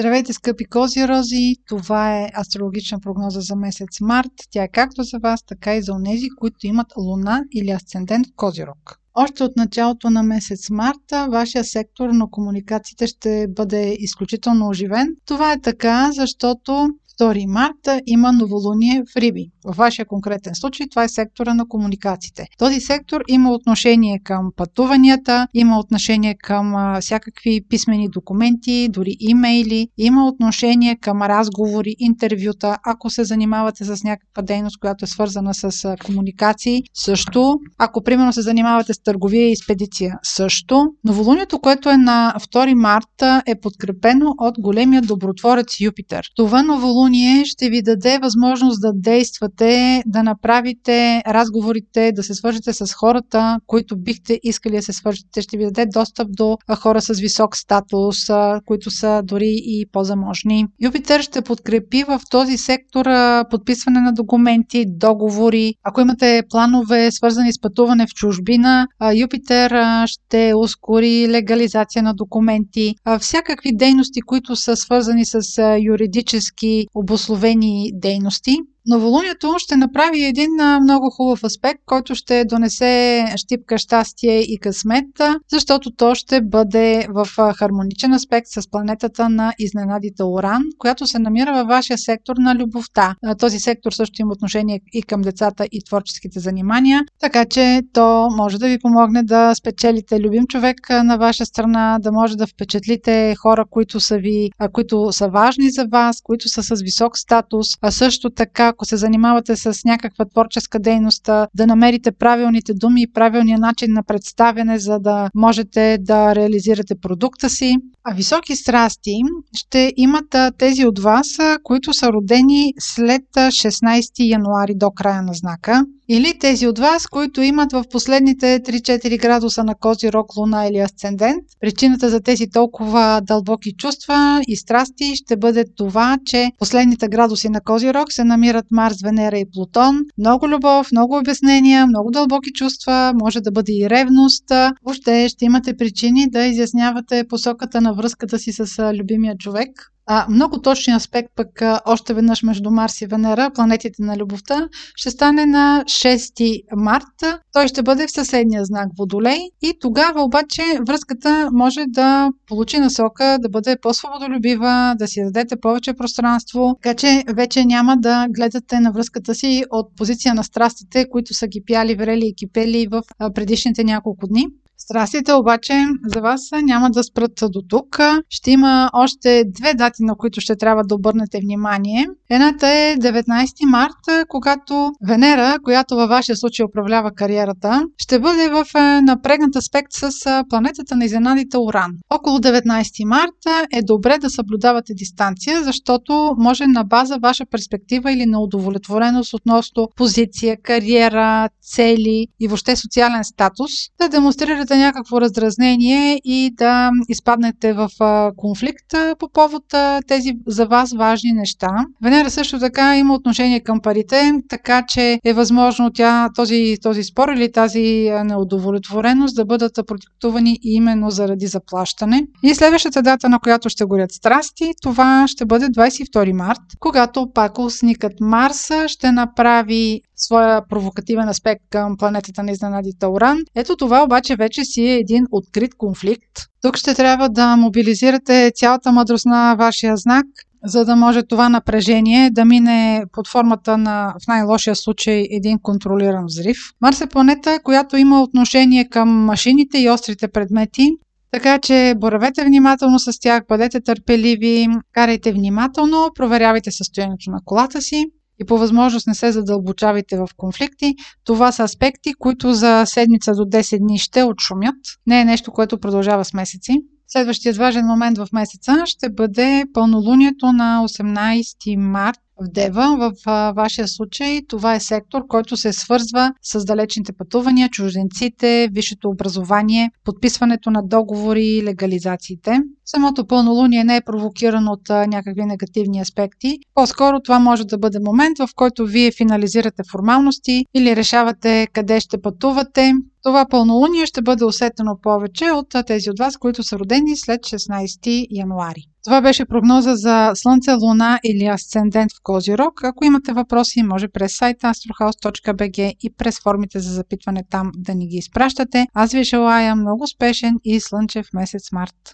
Здравейте, скъпи Козирози! Това е астрологична прогноза за месец март. Тя е както за вас, така и за онези, които имат Луна или Асцендент в Козирог. Още от началото на месец марта вашия сектор на комуникациите ще бъде изключително оживен. Това е така, защото 2 марта има новолуние в Риби. Във вашия конкретен случай това е сектора на комуникациите. Този сектор има отношение към пътуванията, има отношение към всякакви писмени документи, дори имейли, има отношение към разговори, интервюта. Ако се занимавате с някаква дейност, която е свързана с комуникации, също. Ако примерно се занимавате с търговия и експедиция, също. Новолунието, което е на 2 марта, е подкрепено от големия добротворец Юпитер. Това новолуние ще ви даде възможност да действате, да направите разговорите, да се свържете с хората, които бихте искали да се свържете. Ще ви даде достъп до хора с висок статус, които са дори и по-заможни. Юпитер ще подкрепи в този сектор подписване на документи, договори. Ако имате планове, свързани с пътуване в чужбина, Юпитер ще ускори легализация на документи. Всякакви дейности, които са свързани с юридически обусловени дейности. Новолунието ще направи един много хубав аспект, който ще донесе щипка щастие и късмет, защото то ще бъде в хармоничен аспект с планетата на изненадите Уран, която се намира във вашия сектор на любовта. Този сектор също има отношение и към децата и творческите занимания, така че то може да ви помогне да спечелите любим човек на ваша страна, да може да впечатлите хора, които са важни за вас, които са с висок статус, а също така ако се занимавате с някаква творческа дейност, да намерите правилните думи и правилния начин на представяне, за да можете да реализирате продукта си. А високи страсти ще имат тези от вас, които са родени след 16 януари до края на знака. Или тези от вас, които имат в последните 3-4 градуса на Козирог, Луна или Асцендент. Причината за тези толкова дълбоки чувства и страсти ще бъде това, че последните градуси на Козирог се намират Марс, Венера и Плутон. Много любов, много обяснения, много дълбоки чувства, може да бъде и ревност. Въобще ще имате причини да изяснявате посоката на връзката си с любимия човек. Много точния аспект пък още веднъж между Марс и Венера, планетите на любовта, ще стане на 6 марта. Той ще бъде в съседния знак Водолей и тогава обаче връзката може да получи насока, да бъде по-свободолюбива, да си дадете повече пространство, така че вече няма да гледате на връзката си от позиция на страстите, които са кипяли, врели и кипели в предишните няколко дни. Страстите обаче за вас няма да спрат до тук. Ще има още 2 дати, на които ще трябва да обърнете внимание. Едната е 19 март, когато Венера, която във вашия случай управлява кариерата, ще бъде в напрегнат аспект с планетата на изненадите Уран. Около 19 март е добре да съблюдавате дистанция, защото може на база ваша перспектива или на удовлетвореност относно позиция, кариера, цели и въобще социален статус да демонстрирате някакво раздразнение и да изпаднете в конфликт по повод тези за вас важни неща. Венера също така има отношение към парите, така че е възможно този спор или тази неудовлетвореност да бъдат продиктувани именно заради заплащане. И следващата дата, на която ще горят страсти, това ще бъде 22 март, когато пак усникът Марс ще направи своя провокативен аспект към планетата на изненадите Уран. Ето това обаче вече си е един открит конфликт. Тук ще трябва да мобилизирате цялата мъдрост на вашия знак, за да може това напрежение да мине под формата на, в най-лошия случай, един контролиран взрив. Марс е планета, която има отношение към машините и острите предмети, така че боравете внимателно с тях, бъдете търпеливи, карайте внимателно, проверявайте състоянието на колата си и по възможност не се задълбочавайте в конфликти. Това са аспекти, които за седмица до 10 дни ще отшумят. Не е нещо, което продължава с месеци. Следващият важен момент в месеца ще бъде пълнолунието на 18 март в ДЕВА. В вашия случай това е сектор, който се свързва с далечните пътувания, чужденците, висшето образование, подписването на договори и легализациите. Самото пълнолуние не е провокирано от някакви негативни аспекти. По-скоро това може да бъде момент, в който вие финализирате формалности или решавате къде ще пътувате, Това пълнолуние ще бъде усетено повече от тези от вас, които са родени след 16 януари. Това беше прогноза за Слънце, Луна или Асцендент в Козирог. Ако имате въпроси, може през сайта astrohouse.bg и през формите за запитване там да ни ги изпращате. Аз ви желая много успешен и слънчев месец март.